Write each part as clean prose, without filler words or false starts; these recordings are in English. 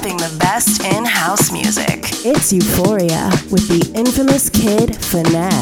repping the best in-house music. It's Euphoria with the infamous Kid Finesse.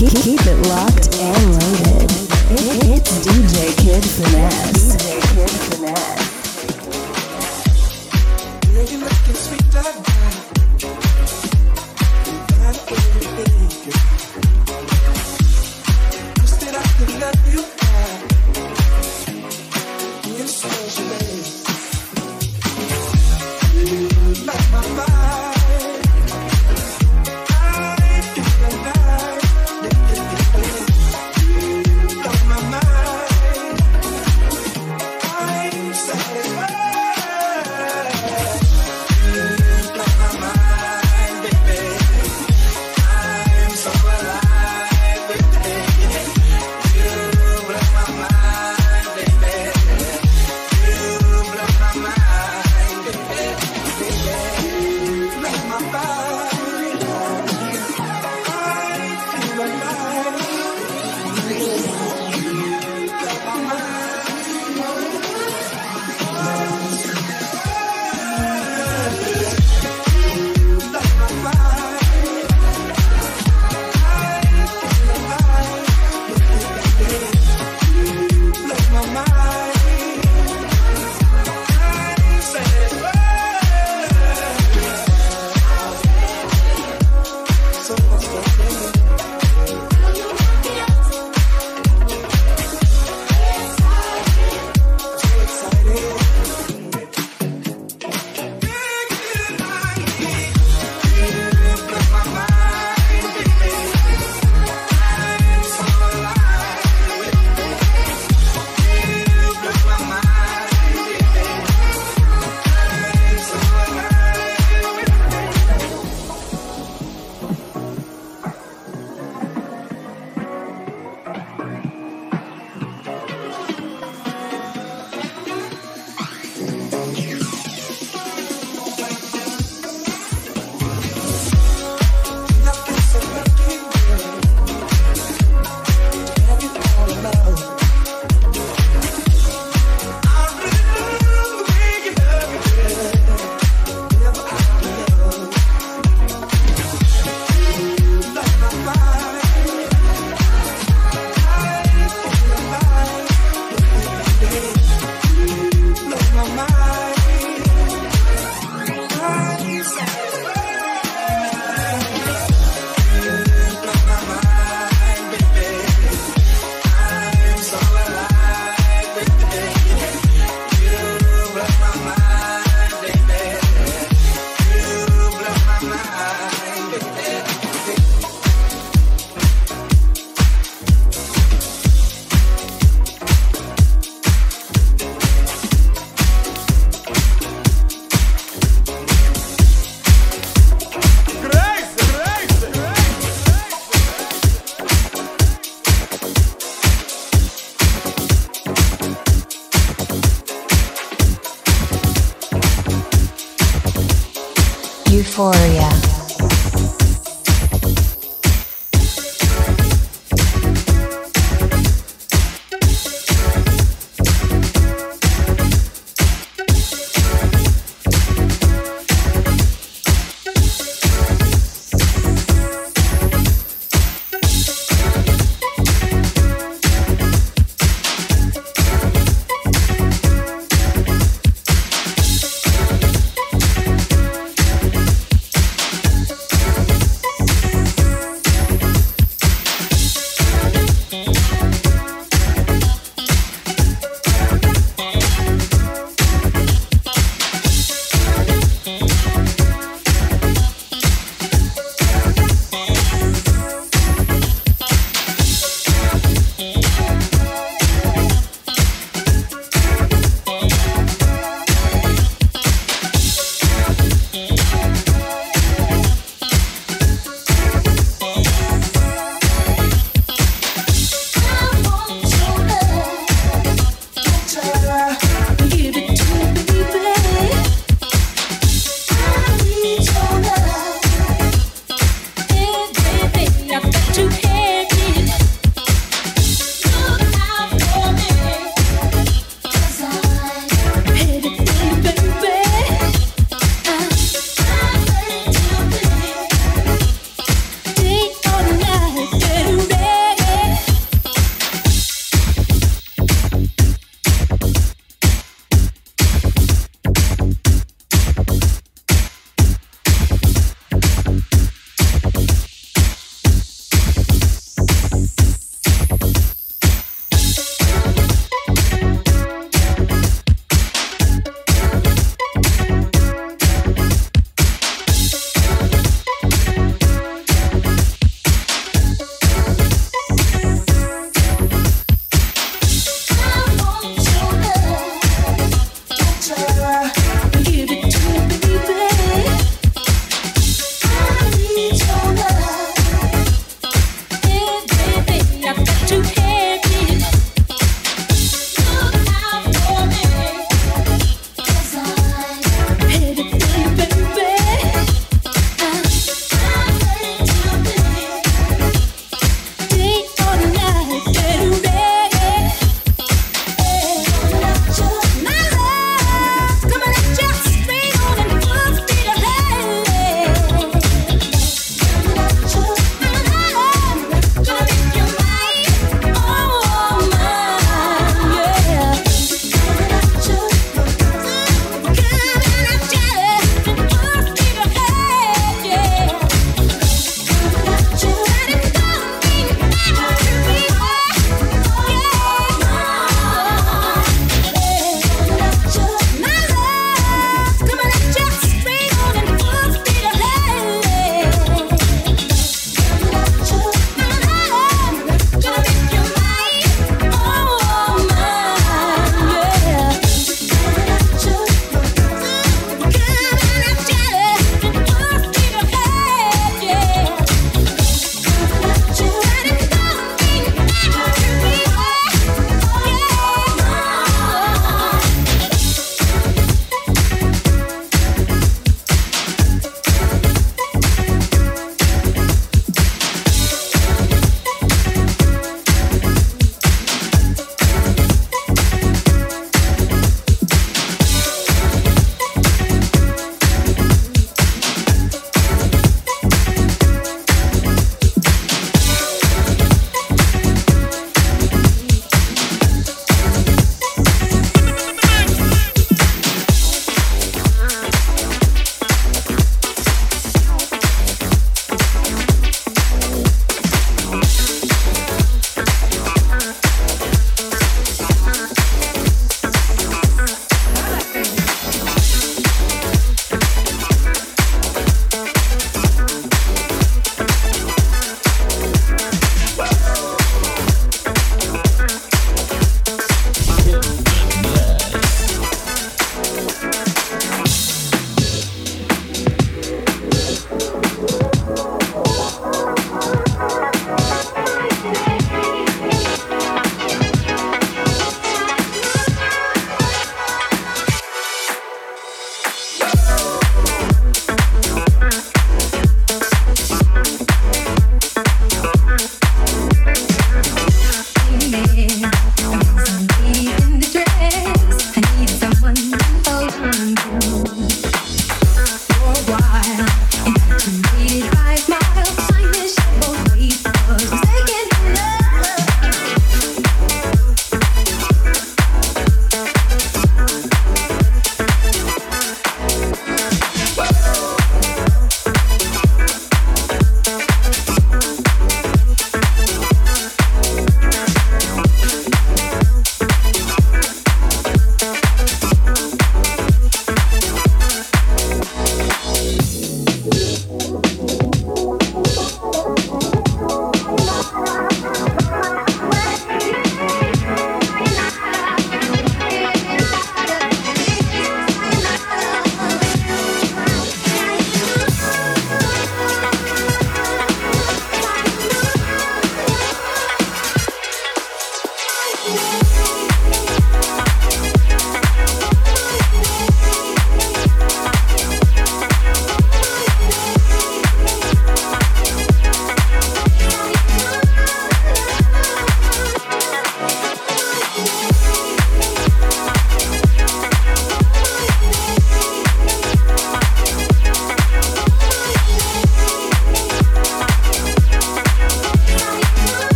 Keep it locked and loaded. It's DJ Kid Finesse. Yeah, you're looking sweet, darling. Euphoria.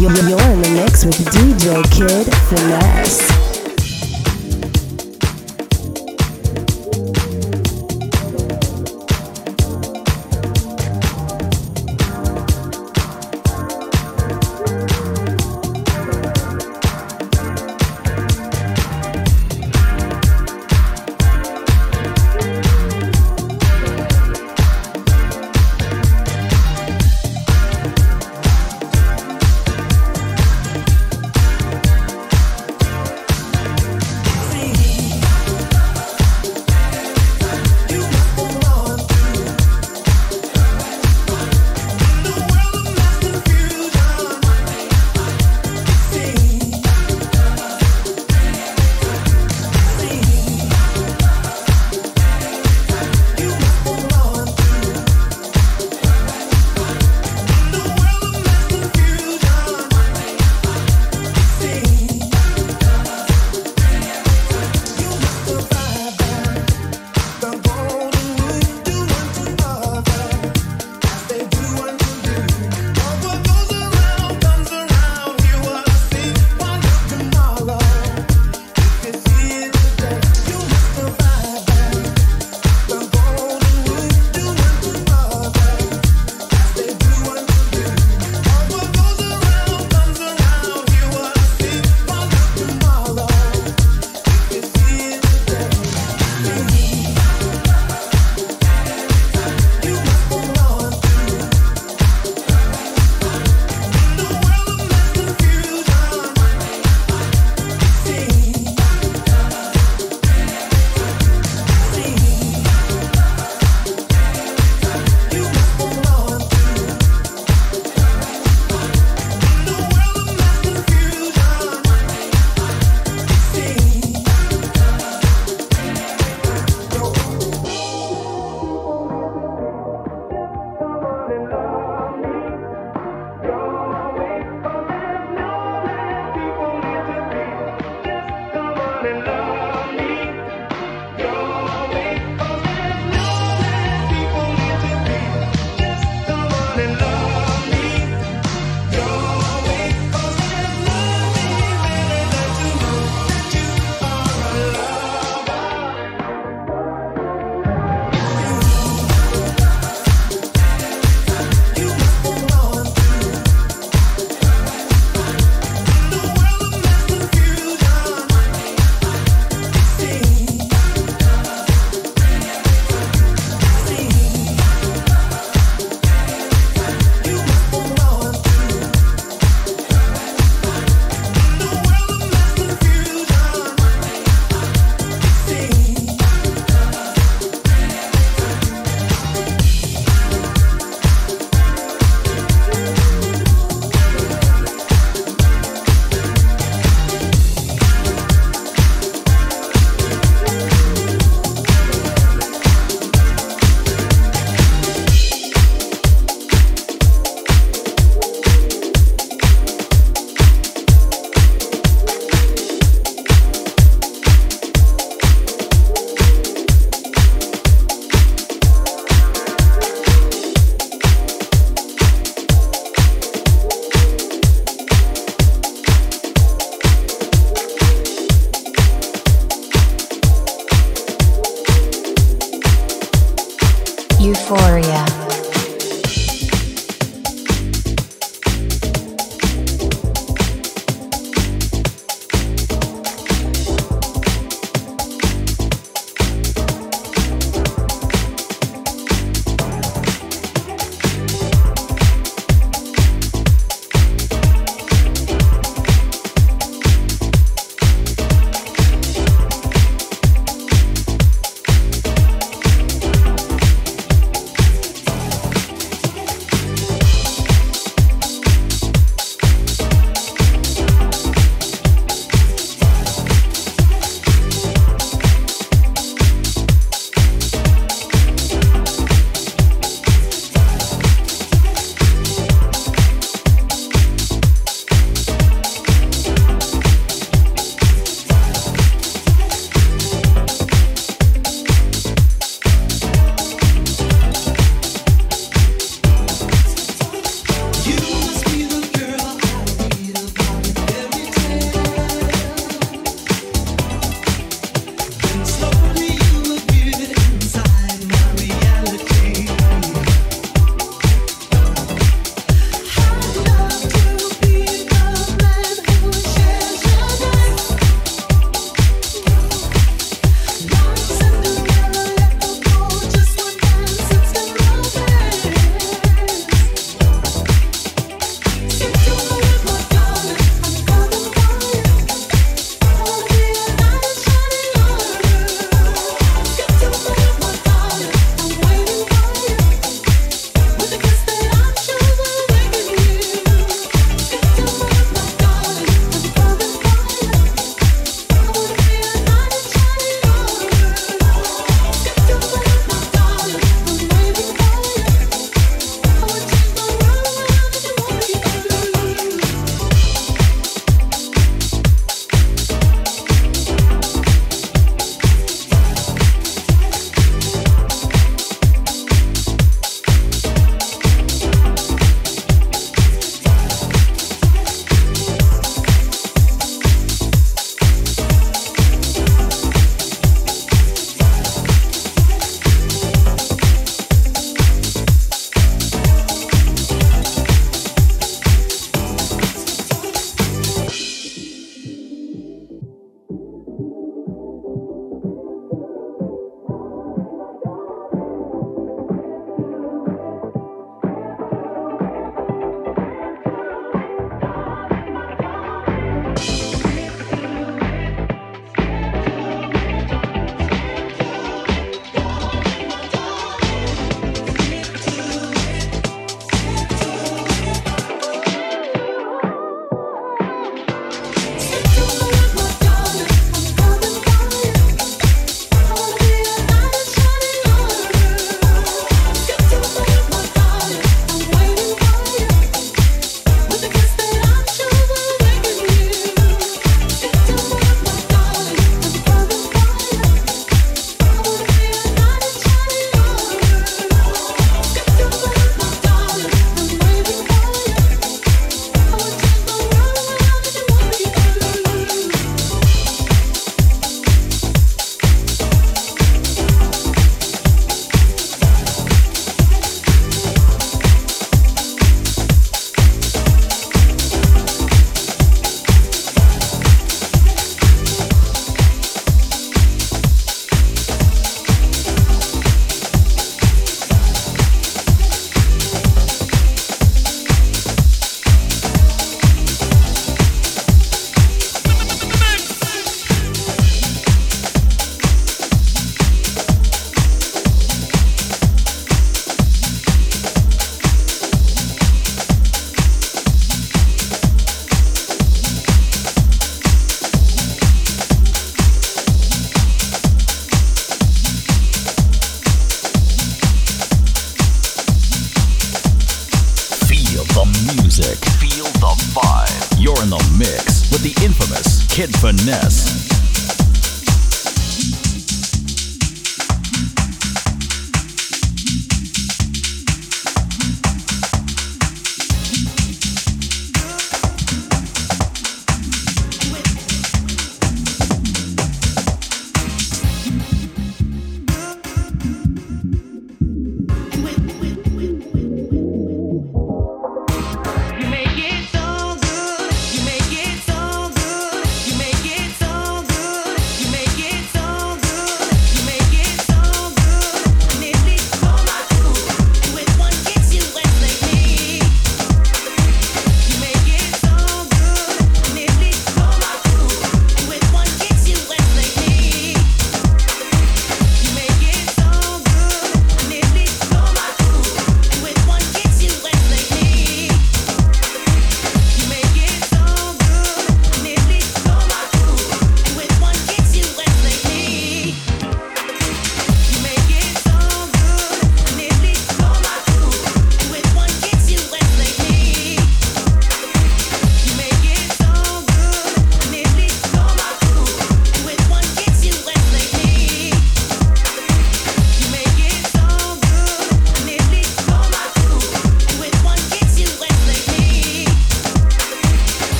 You're in the mix with DJ Kid Finesse. music. Feel the vibe. You're in the mix with the infamous Kid Finesse.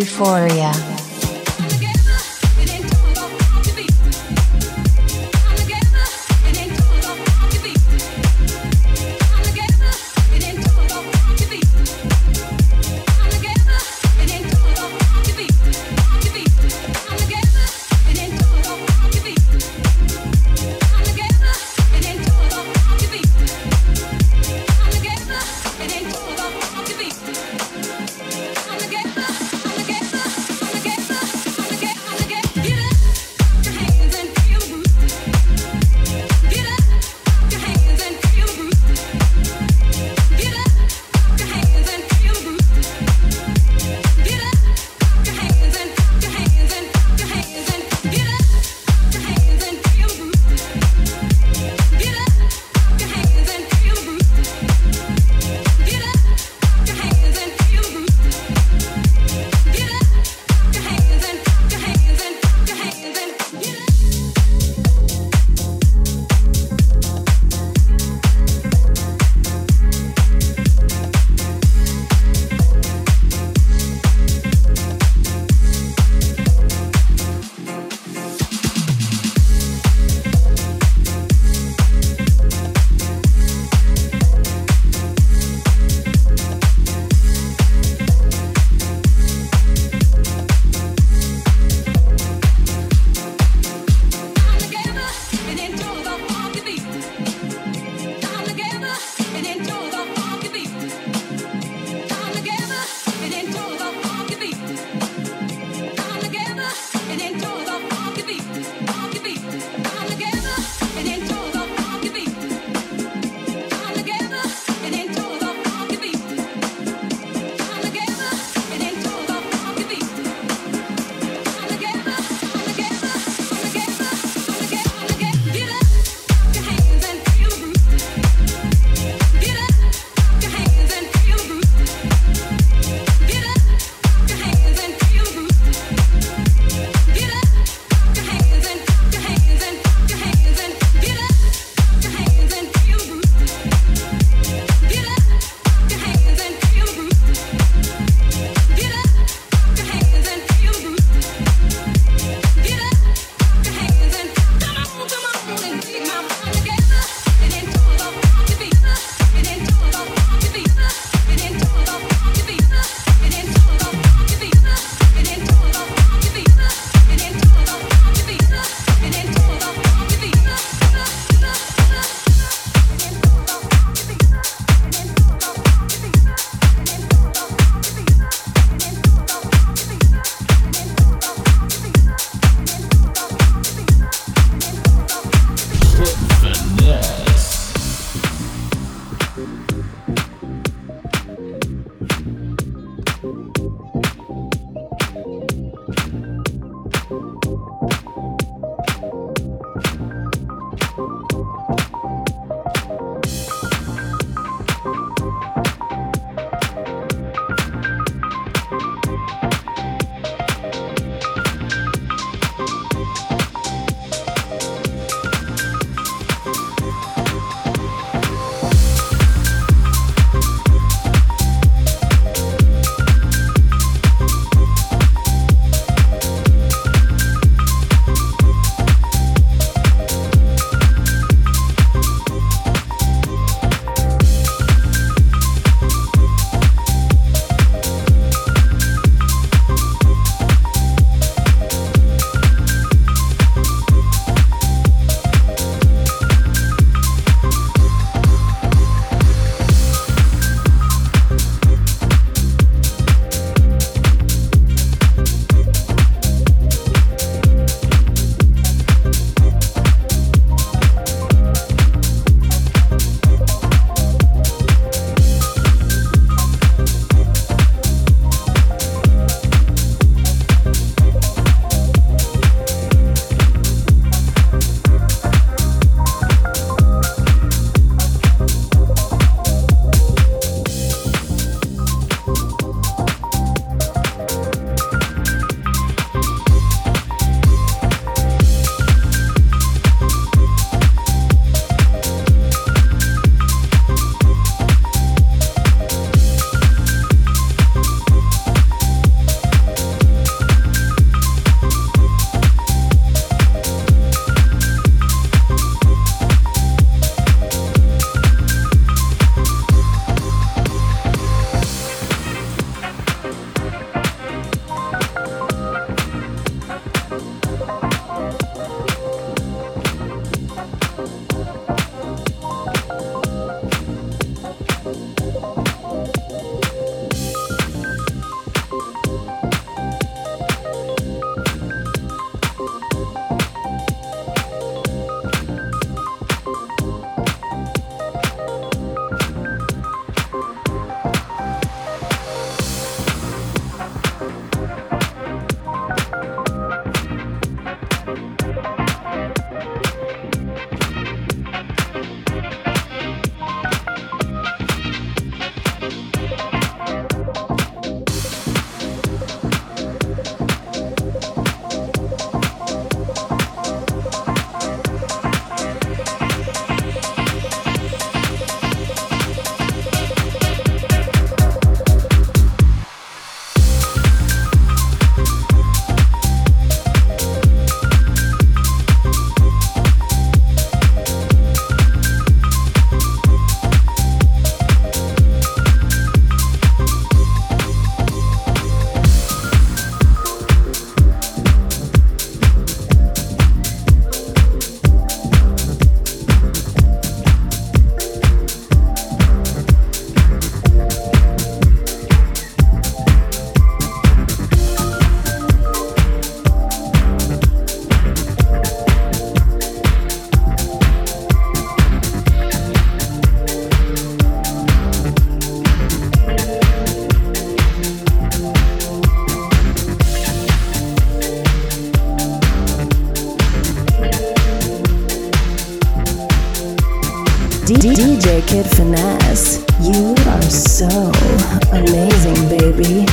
Euphoria. DJ Kid Finesse, you are so amazing, baby.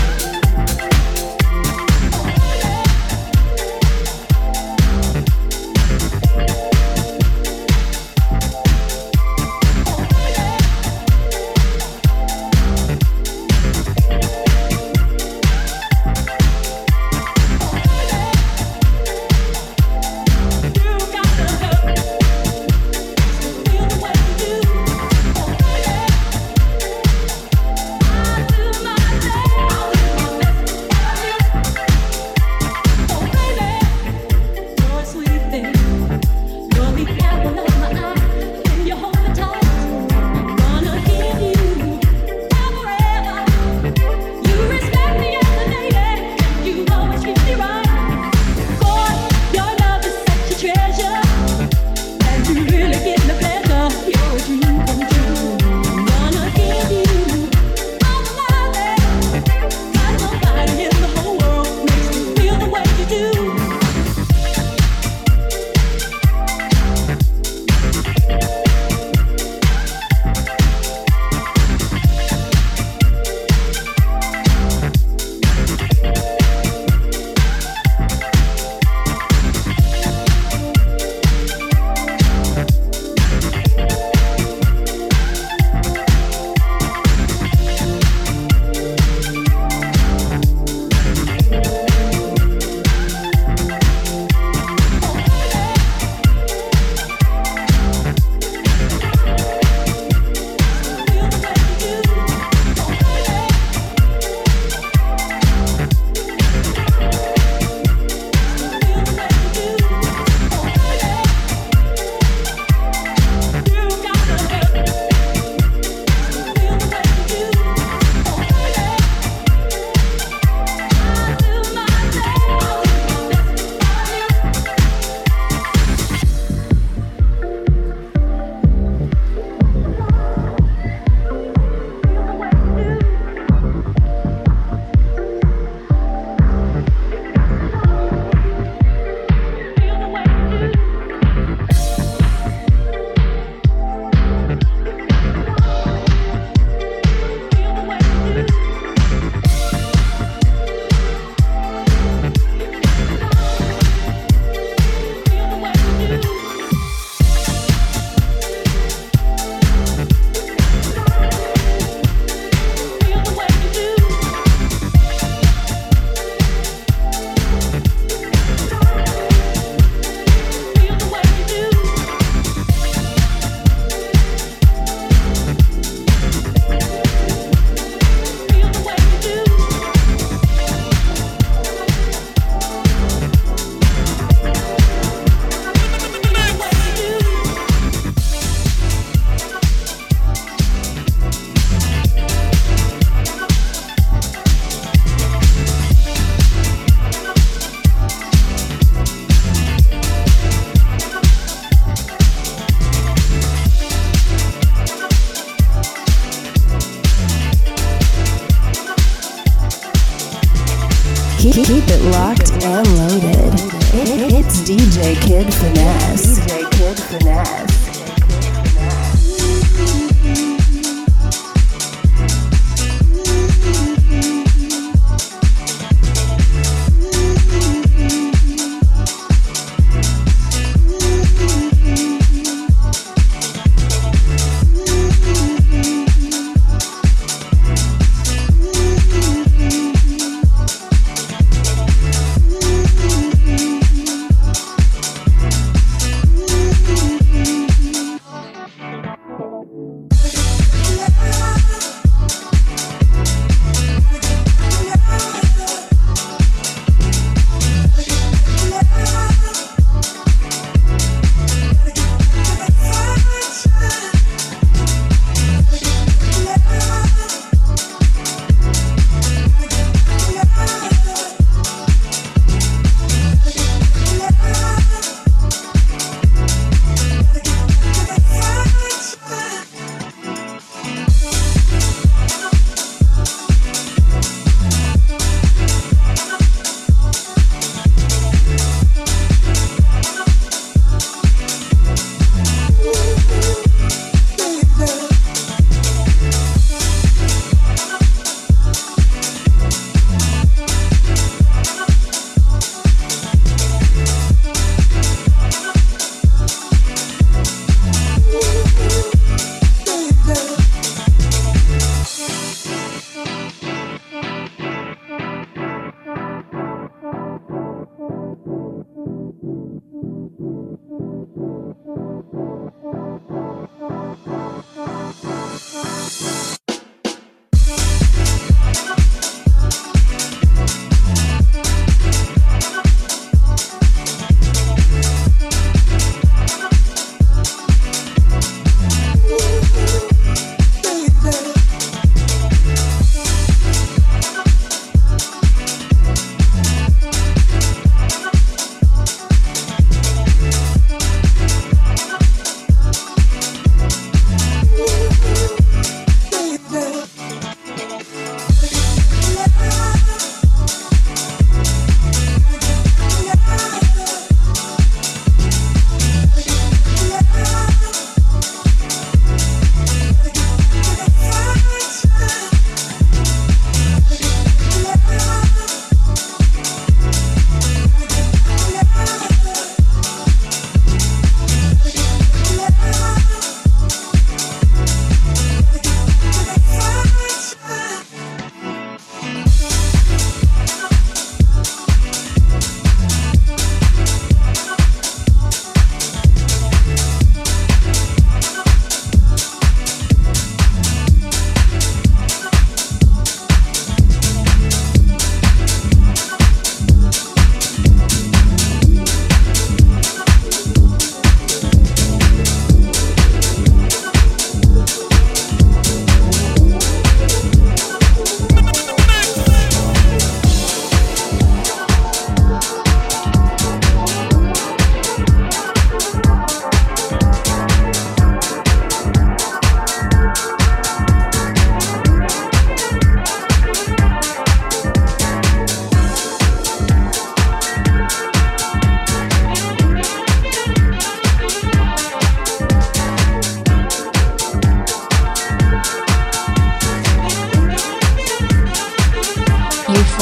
Keep it locked and loaded. It's DJ Kid Finesse. DJ Kid Finesse.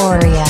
Euphoria.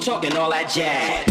Talking all that jazz.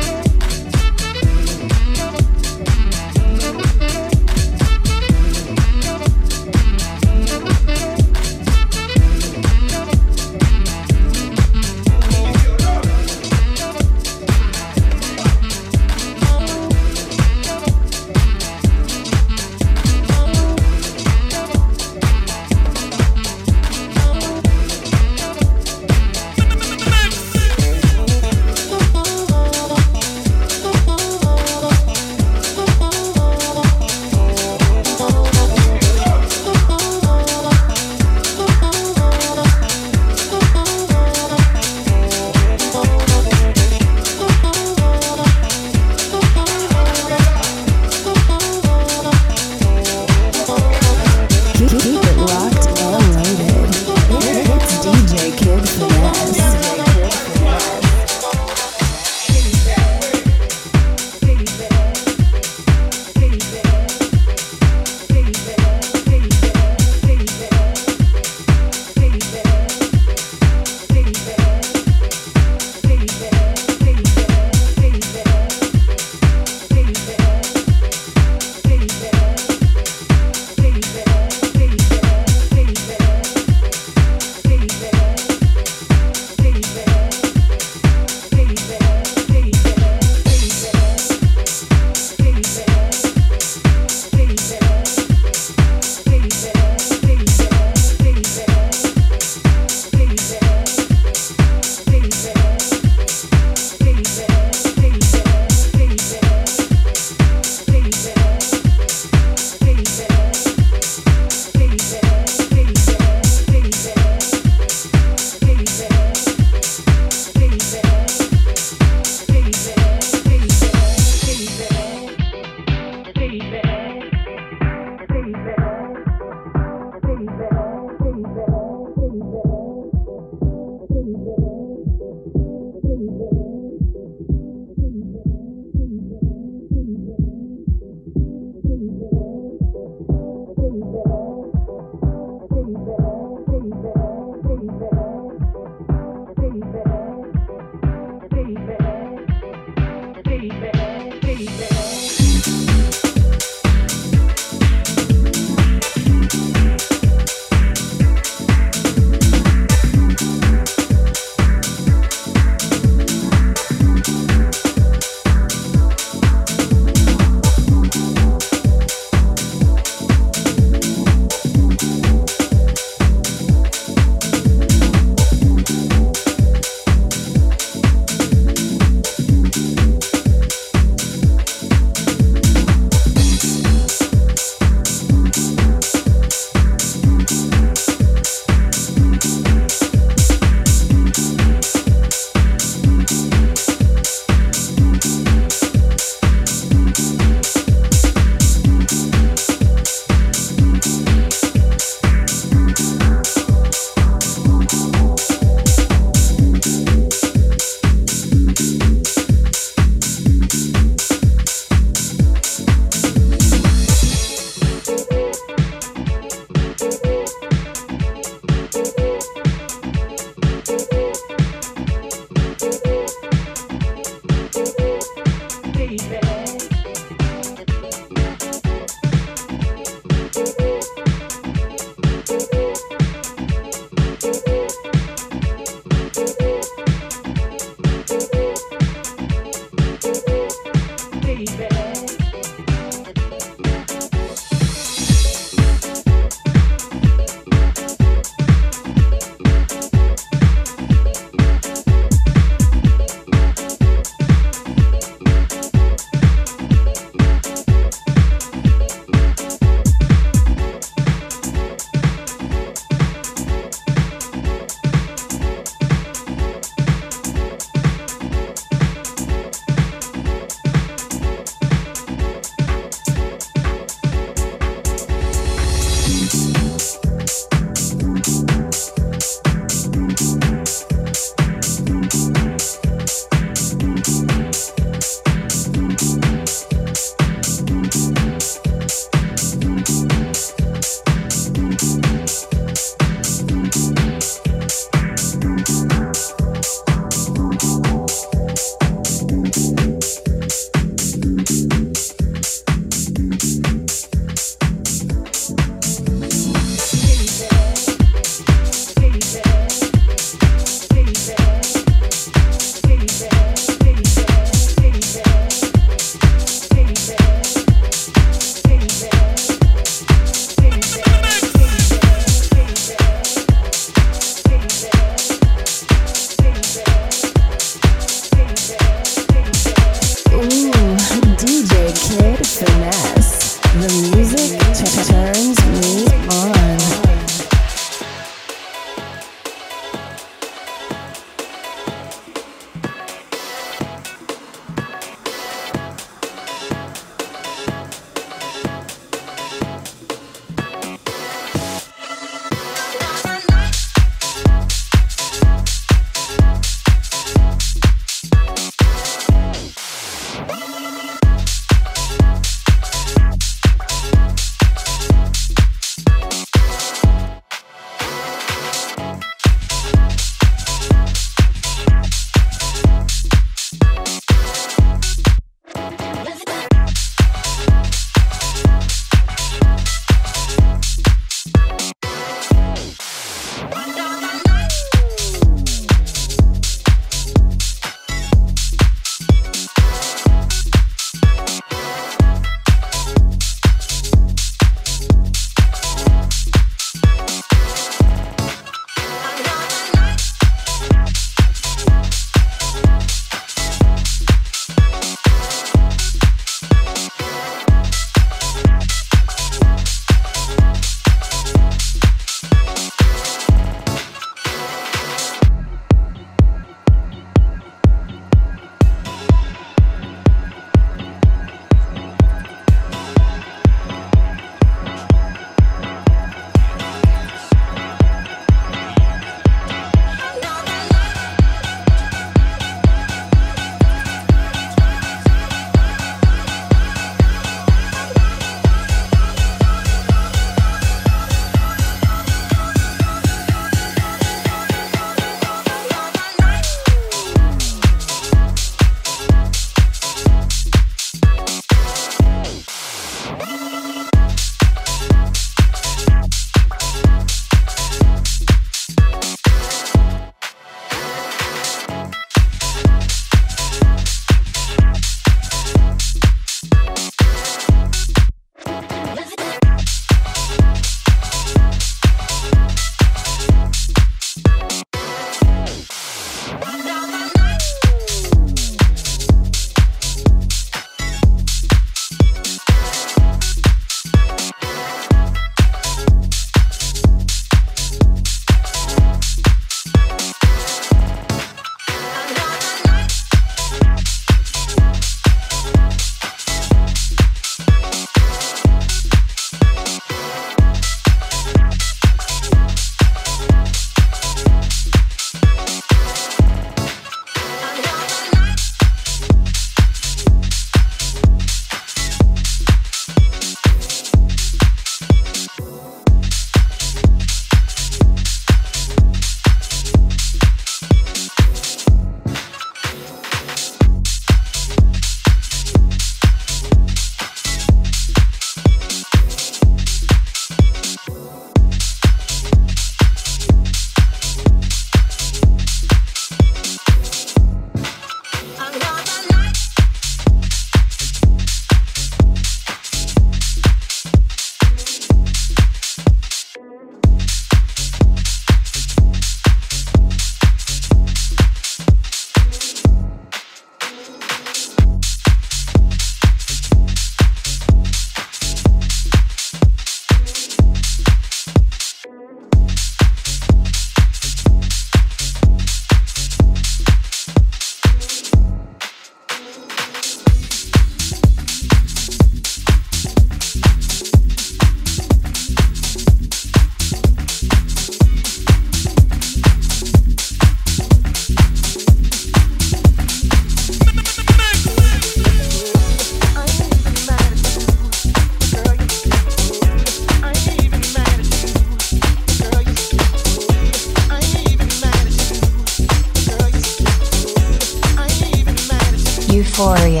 Euphoria.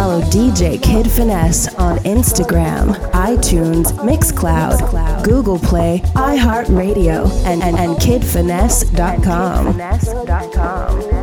Follow DJ Kid Finesse on Instagram, iTunes, Mixcloud, Google Play, iHeartRadio, and KidFinesse.com.